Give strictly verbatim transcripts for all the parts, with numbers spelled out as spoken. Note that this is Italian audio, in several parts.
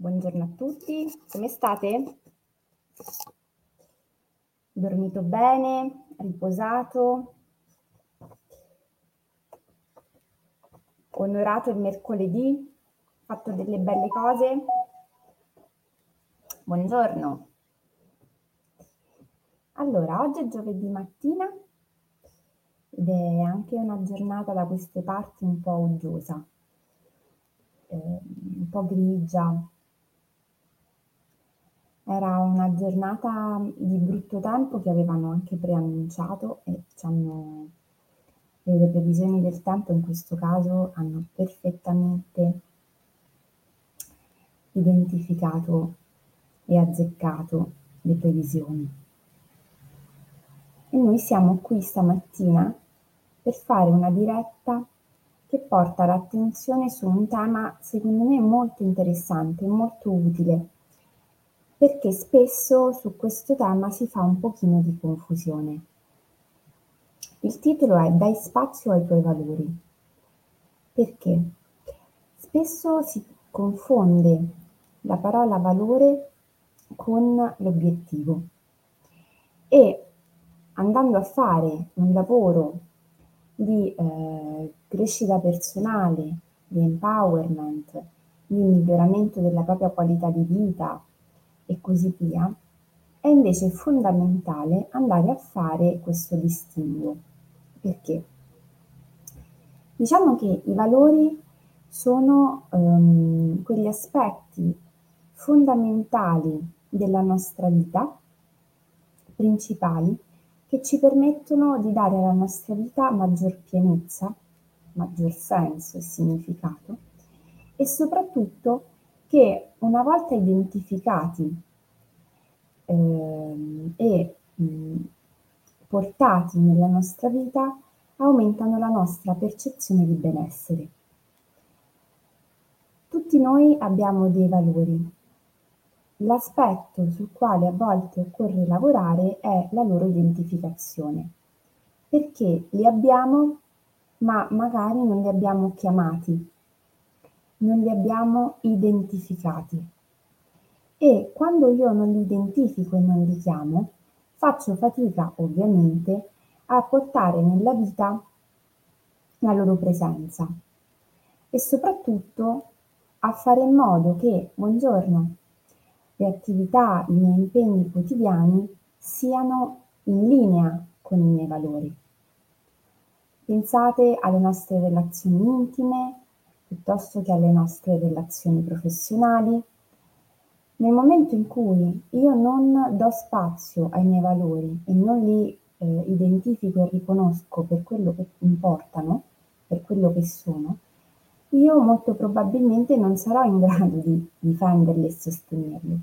Buongiorno a tutti, come state? Dormito bene, riposato, onorato il mercoledì, fatto delle belle cose. Buongiorno. Allora, oggi è giovedì mattina ed è anche una giornata da queste parti un po' uggiosa, eh, un po' grigia. Era una giornata di brutto tempo che avevano anche preannunciato e ci hanno, le previsioni del tempo in questo caso hanno perfettamente identificato e azzeccato le previsioni. E noi siamo qui stamattina per fare una diretta che porta l'attenzione su un tema secondo me molto interessante, molto utile, perché spesso su questo tema si fa un pochino di confusione. Il titolo è Dai spazio ai tuoi valori. Perché? Spesso si confonde la parola valore con l'obiettivo. E andando a fare un lavoro di eh, crescita personale, di empowerment, di miglioramento della propria qualità di vita, e così via, è invece fondamentale andare a fare questo distinguo. Perché? Diciamo che i valori sono ehm, quegli aspetti fondamentali della nostra vita, principali, che ci permettono di dare alla nostra vita maggior pienezza, maggior senso e significato, e soprattutto che una volta identificati eh, e mh, portati nella nostra vita, aumentano la nostra percezione di benessere. Tutti noi abbiamo dei valori. L'aspetto sul quale a volte occorre lavorare è la loro identificazione, perché li abbiamo, ma magari non li abbiamo chiamati, non li abbiamo identificati. E quando io non li identifico e non li chiamo, faccio fatica ovviamente a portare nella vita la loro presenza e soprattutto a fare in modo che, buongiorno, le attività, i miei impegni quotidiani siano in linea con i miei valori. Pensate alle nostre relazioni intime, piuttosto che alle nostre relazioni professionali. Nel momento in cui io non do spazio ai miei valori e non li eh, identifico e riconosco per quello che importano, per quello che sono, io molto probabilmente non sarò in grado di difenderli e sostenerli.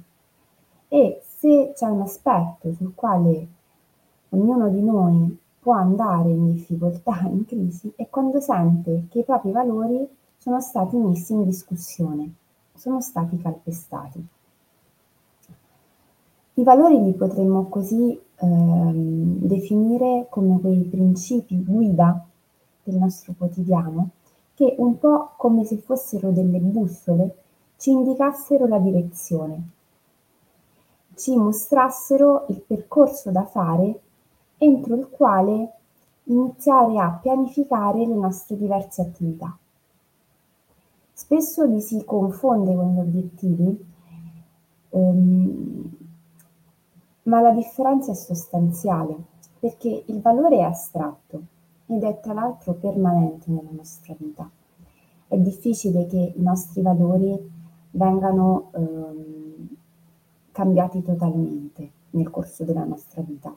E se c'è un aspetto sul quale ognuno di noi può andare in difficoltà, in crisi, è quando sente che i propri valori sono stati messi in discussione, sono stati calpestati. I valori li potremmo così eh, definire come quei principi guida del nostro quotidiano, che un po' come se fossero delle bussole ci indicassero la direzione, ci mostrassero il percorso da fare entro il quale iniziare a pianificare le nostre diverse attività. Spesso li si confonde con gli obiettivi, ehm, ma la differenza è sostanziale, perché il valore è astratto ed è tra l'altro permanente nella nostra vita. È difficile che i nostri valori vengano ehm, cambiati totalmente nel corso della nostra vita.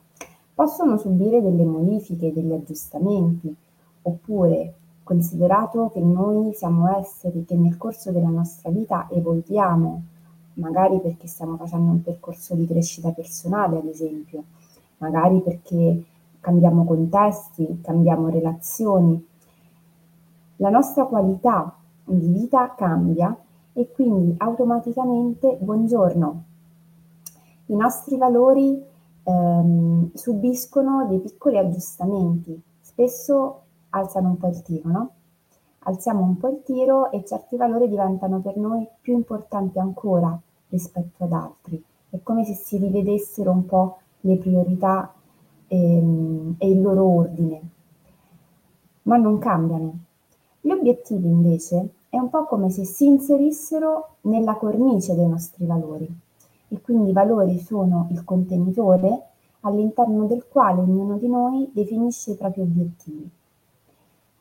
Possono subire delle modifiche, degli aggiustamenti, oppure, considerato che noi siamo esseri che nel corso della nostra vita evolviamo, magari perché stiamo facendo un percorso di crescita personale, ad esempio, magari perché cambiamo contesti, cambiamo relazioni, la nostra qualità di vita cambia e quindi automaticamente, buongiorno, i nostri valori ehm, subiscono dei piccoli aggiustamenti, spesso alzano un po' il tiro, no? alziamo un po' il tiro e certi valori diventano per noi più importanti ancora rispetto ad altri. È come se si rivedessero un po' le priorità ehm, e il loro ordine, ma non cambiano. Gli obiettivi invece è un po' come se si inserissero nella cornice dei nostri valori, e quindi i valori sono il contenitore all'interno del quale ognuno di noi definisce i propri obiettivi.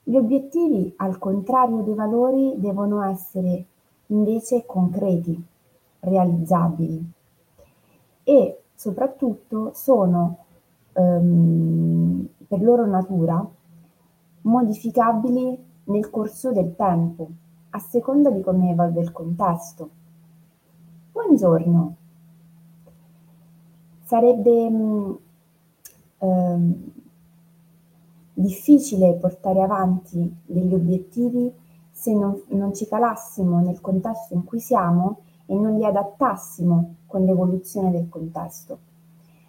Gli obiettivi, al contrario dei valori, devono essere invece concreti, realizzabili, e soprattutto sono ehm, per loro natura modificabili nel corso del tempo, a seconda di come evolve il contesto. Buongiorno! Sarebbe mh, ehm, difficile portare avanti degli obiettivi se non, non ci calassimo nel contesto in cui siamo e non li adattassimo con l'evoluzione del contesto.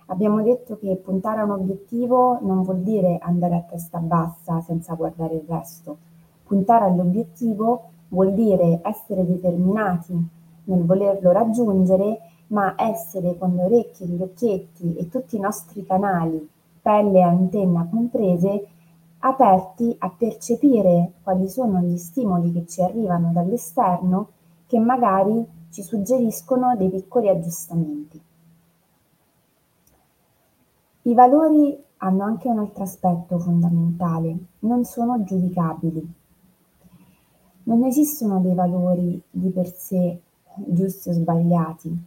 Abbiamo detto che puntare a un obiettivo non vuol dire andare a testa bassa senza guardare il resto. Puntare all'obiettivo vuol dire essere determinati nel volerlo raggiungere, ma essere con le orecchie, gli occhietti e tutti i nostri canali, pelle e antenna comprese, aperti a percepire quali sono gli stimoli che ci arrivano dall'esterno, che magari ci suggeriscono dei piccoli aggiustamenti. I valori hanno anche un altro aspetto fondamentale: non sono giudicabili. Non esistono dei valori di per sé giusti o sbagliati.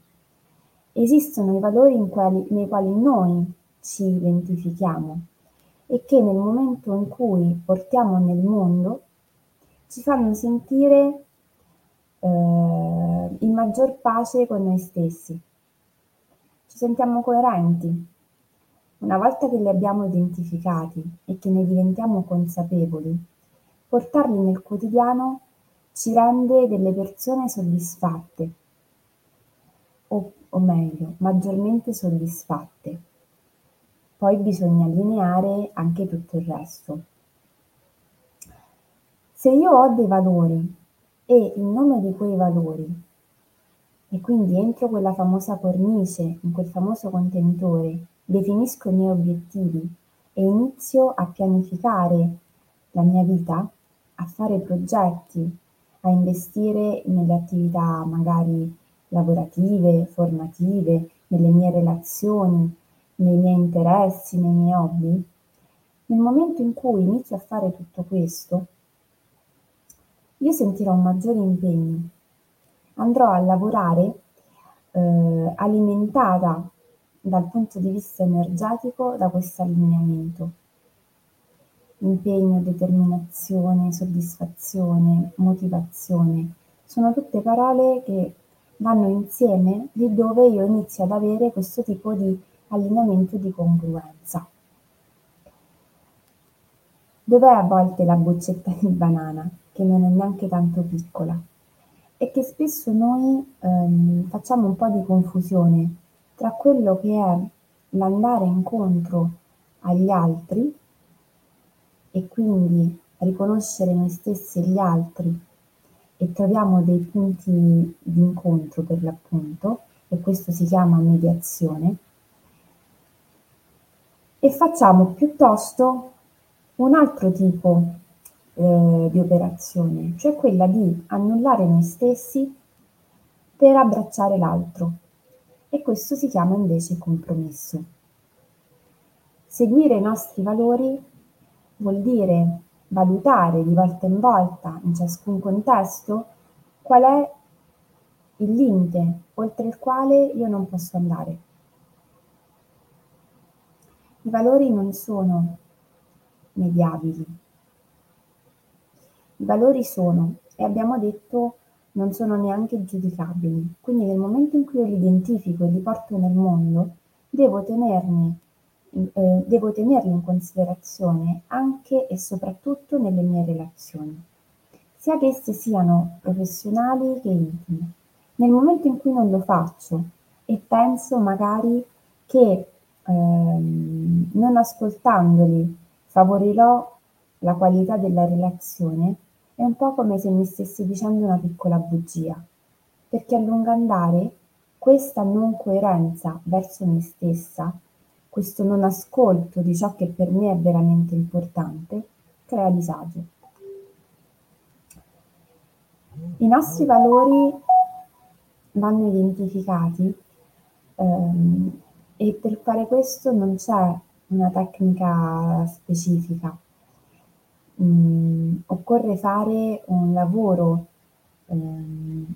Esistono i valori in quali, nei quali noi ci identifichiamo e che nel momento in cui portiamo nel mondo ci fanno sentire eh, in maggior pace con noi stessi. Ci sentiamo coerenti. Una volta che li abbiamo identificati e che ne diventiamo consapevoli, portarli nel quotidiano ci rende delle persone soddisfatte, o, o meglio, maggiormente soddisfatte. Poi bisogna allineare anche tutto il resto. Se io ho dei valori e in nome di quei valori, e quindi entro quella famosa cornice, in quel famoso contenitore, definisco i miei obiettivi e inizio a pianificare la mia vita, a fare progetti, a investire nelle attività magari lavorative, formative, nelle mie relazioni, nei miei interessi, nei miei hobby. Nel momento in cui inizio a fare tutto questo, io sentirò un maggiore impegno. Andrò a lavorare eh, alimentata dal punto di vista energetico da questo allineamento. Impegno, determinazione, soddisfazione, motivazione, sono tutte parole che vanno insieme lì dove io inizio ad avere questo tipo di allineamento di congruenza. Dov'è a volte la boccetta di banana, che non è neanche tanto piccola, e che spesso noi ehm, facciamo un po' di confusione tra quello che è l'andare incontro agli altri e quindi riconoscere noi stessi e gli altri, e troviamo dei punti di incontro per l'appunto, e questo si chiama mediazione, e facciamo piuttosto un altro tipo eh, di operazione, cioè quella di annullare noi stessi per abbracciare l'altro. E questo si chiama invece compromesso. Seguire i nostri valori vuol dire valutare di volta in volta, in ciascun contesto, qual è il limite oltre il quale io non posso andare. I valori non sono mediabili. I valori sono, e abbiamo detto, non sono neanche giudicabili, quindi nel momento in cui io li identifico e li porto nel mondo, devo tenermi, eh, devo tenerli in considerazione anche e soprattutto nelle mie relazioni, sia che esse siano professionali che intime. Nel momento in cui non lo faccio e penso magari che ehm, non ascoltandoli favorirò la qualità della relazione, è È un po' come se mi stessi dicendo una piccola bugia, perché a lungo andare questa non coerenza verso me stessa, questo non ascolto di ciò che per me è veramente importante, crea disagio. I nostri valori vanno identificati ehm, e per fare questo non c'è una tecnica specifica. Mm, occorre fare un lavoro ehm,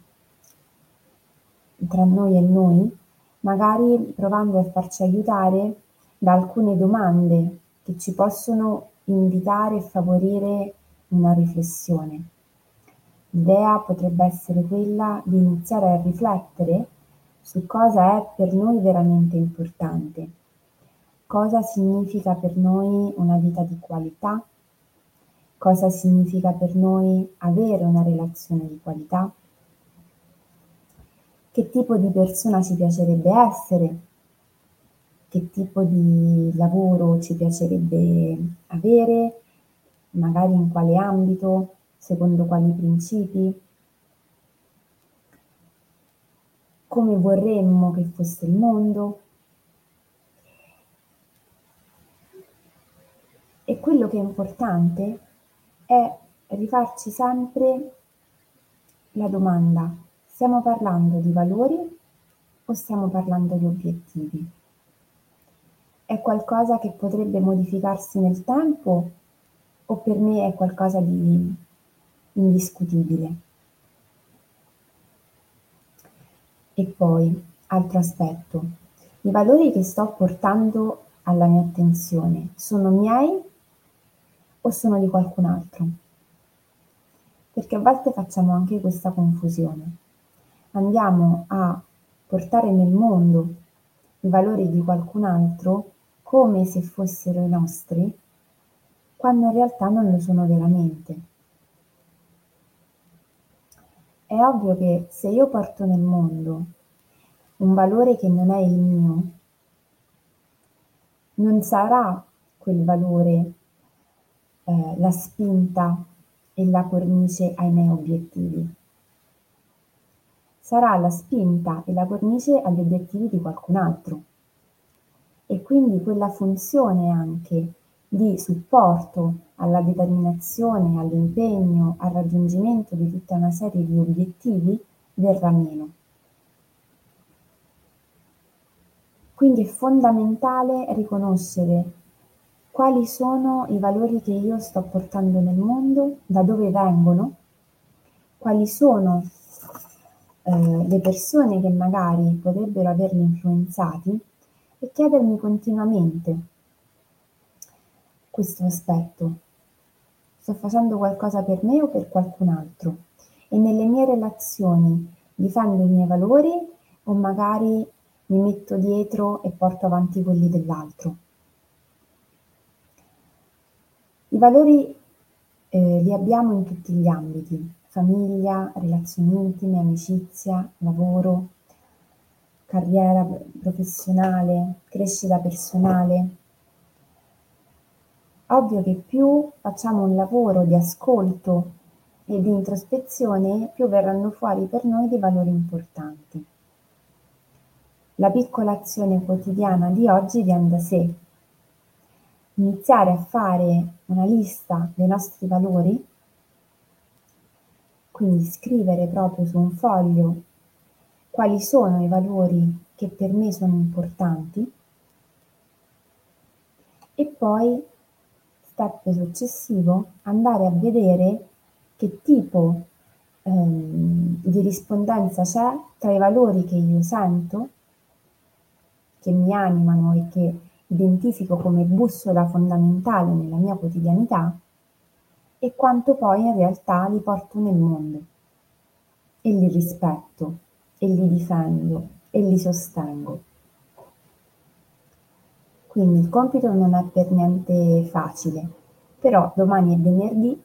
tra noi e noi, magari provando a farci aiutare da alcune domande che ci possono invitare e favorire una riflessione. L'idea potrebbe essere quella di iniziare a riflettere su cosa è per noi veramente importante, cosa significa per noi una vita di qualità, cosa significa per noi avere una relazione di qualità, che tipo di persona ci piacerebbe essere, che tipo di lavoro ci piacerebbe avere, magari in quale ambito, secondo quali principi, come vorremmo che fosse il mondo. E quello che è importante è rifarci sempre la domanda: stiamo parlando di valori o stiamo parlando di obiettivi? È qualcosa che potrebbe modificarsi nel tempo o per me è qualcosa di indiscutibile? E poi, altro aspetto, i valori che sto portando alla mia attenzione sono miei o sono di qualcun altro? Perché a volte facciamo anche questa confusione. Andiamo a portare nel mondo i valori di qualcun altro come se fossero i nostri, quando in realtà non lo sono veramente. È ovvio che se io porto nel mondo un valore che non è il mio, non sarà quel valore eh, la spinta e la cornice ai miei obiettivi. Sarà la spinta e la cornice agli obiettivi di qualcun altro. E quindi quella funzione anche di supporto alla determinazione, all'impegno, al raggiungimento di tutta una serie di obiettivi verrà meno. Quindi è fondamentale riconoscere quali sono i valori che io sto portando nel mondo, da dove vengono, quali sono Eh, le persone che magari potrebbero averli influenzati, e chiedermi continuamente questo aspetto: sto facendo qualcosa per me o per qualcun altro? E nelle mie relazioni difendo i miei valori o magari mi metto dietro e porto avanti quelli dell'altro? I valori eh, li abbiamo in tutti gli ambiti: famiglia, relazioni intime, amicizia, lavoro, carriera professionale, crescita personale. Ovvio che più facciamo un lavoro di ascolto e di introspezione, più verranno fuori per noi dei valori importanti. La piccola azione quotidiana di oggi viene da sé. Iniziare a fare una lista dei nostri valori, quindi scrivere proprio su un foglio quali sono i valori che per me sono importanti, e poi, step successivo, andare a vedere che tipo ehm, di rispondenza c'è tra i valori che io sento, che mi animano e che identifico come bussola fondamentale nella mia quotidianità, e quanto poi in realtà li porto nel mondo e li rispetto e li difendo e li sostengo. Quindi il compito non è per niente facile, però domani è venerdì,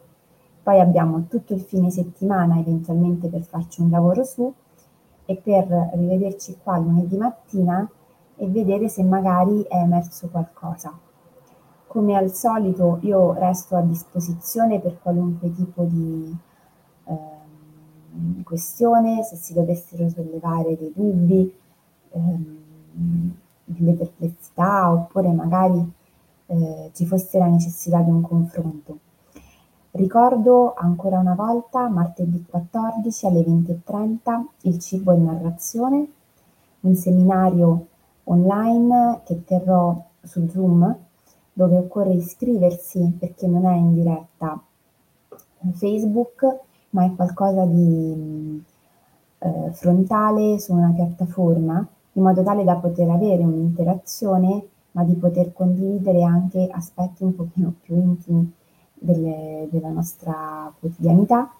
poi abbiamo tutto il fine settimana eventualmente per farci un lavoro su e per rivederci qua lunedì mattina e vedere se magari è emerso qualcosa. Come al solito io resto a disposizione per qualunque tipo di eh, in questione, se si dovessero sollevare dei dubbi, ehm, delle perplessità, oppure magari eh, ci fosse la necessità di un confronto. Ricordo ancora una volta martedì quattordici alle venti e trenta Il Cibo è Narrazione, un seminario online che terrò su Zoom, dove occorre iscriversi perché non è in diretta Facebook, ma è qualcosa di eh, frontale su una piattaforma, in modo tale da poter avere un'interazione, ma di poter condividere anche aspetti un pochino più intimi delle, della nostra quotidianità,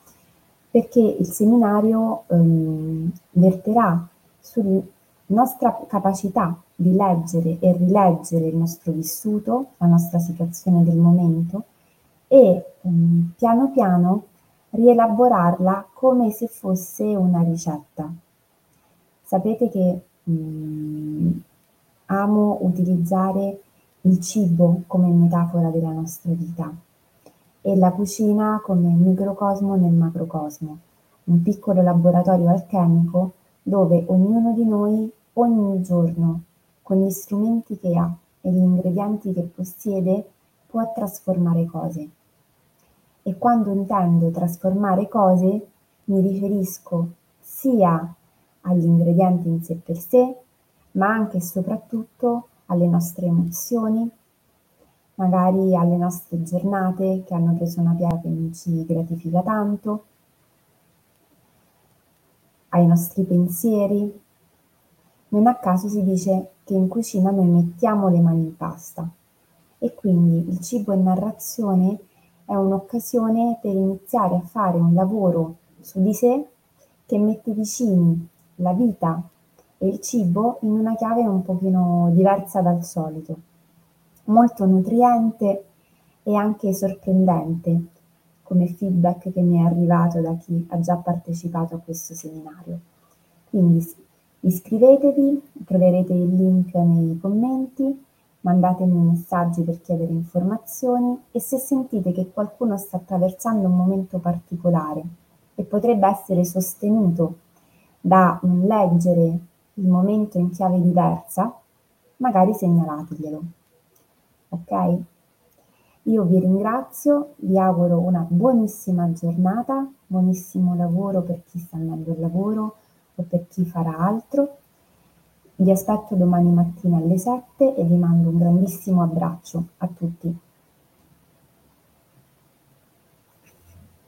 perché il seminario ehm, verterà sulla nostra capacità di leggere e rileggere il nostro vissuto, la nostra situazione del momento, e ehm, piano piano rielaborarla come se fosse una ricetta. Sapete che Mm, amo utilizzare il cibo come metafora della nostra vita e la cucina come microcosmo nel macrocosmo, un piccolo laboratorio alchemico dove ognuno di noi ogni giorno, con gli strumenti che ha e gli ingredienti che possiede, può trasformare cose. E quando intendo trasformare cose mi riferisco sia agli ingredienti in sé per sé, ma anche e soprattutto alle nostre emozioni, magari alle nostre giornate che hanno preso una piega che non ci gratifica tanto, ai nostri pensieri. Non a caso si dice che in cucina noi mettiamo le mani in pasta, e quindi il cibo e narrazione è un'occasione per iniziare a fare un lavoro su di sé che mette vicini la vita e il cibo in una chiave un pochino diversa dal solito, molto nutriente e anche sorprendente come feedback che mi è arrivato da chi ha già partecipato a questo seminario. Quindi iscrivetevi, troverete il link nei commenti, mandatemi messaggi per chiedere informazioni, e se sentite che qualcuno sta attraversando un momento particolare e potrebbe essere sostenuto da un leggere il momento in chiave diversa, magari segnalateglielo. Ok? Io vi ringrazio, vi auguro una buonissima giornata, buonissimo lavoro per chi sta andando al lavoro o per chi farà altro. Vi aspetto domani mattina alle sette e vi mando un grandissimo abbraccio a tutti.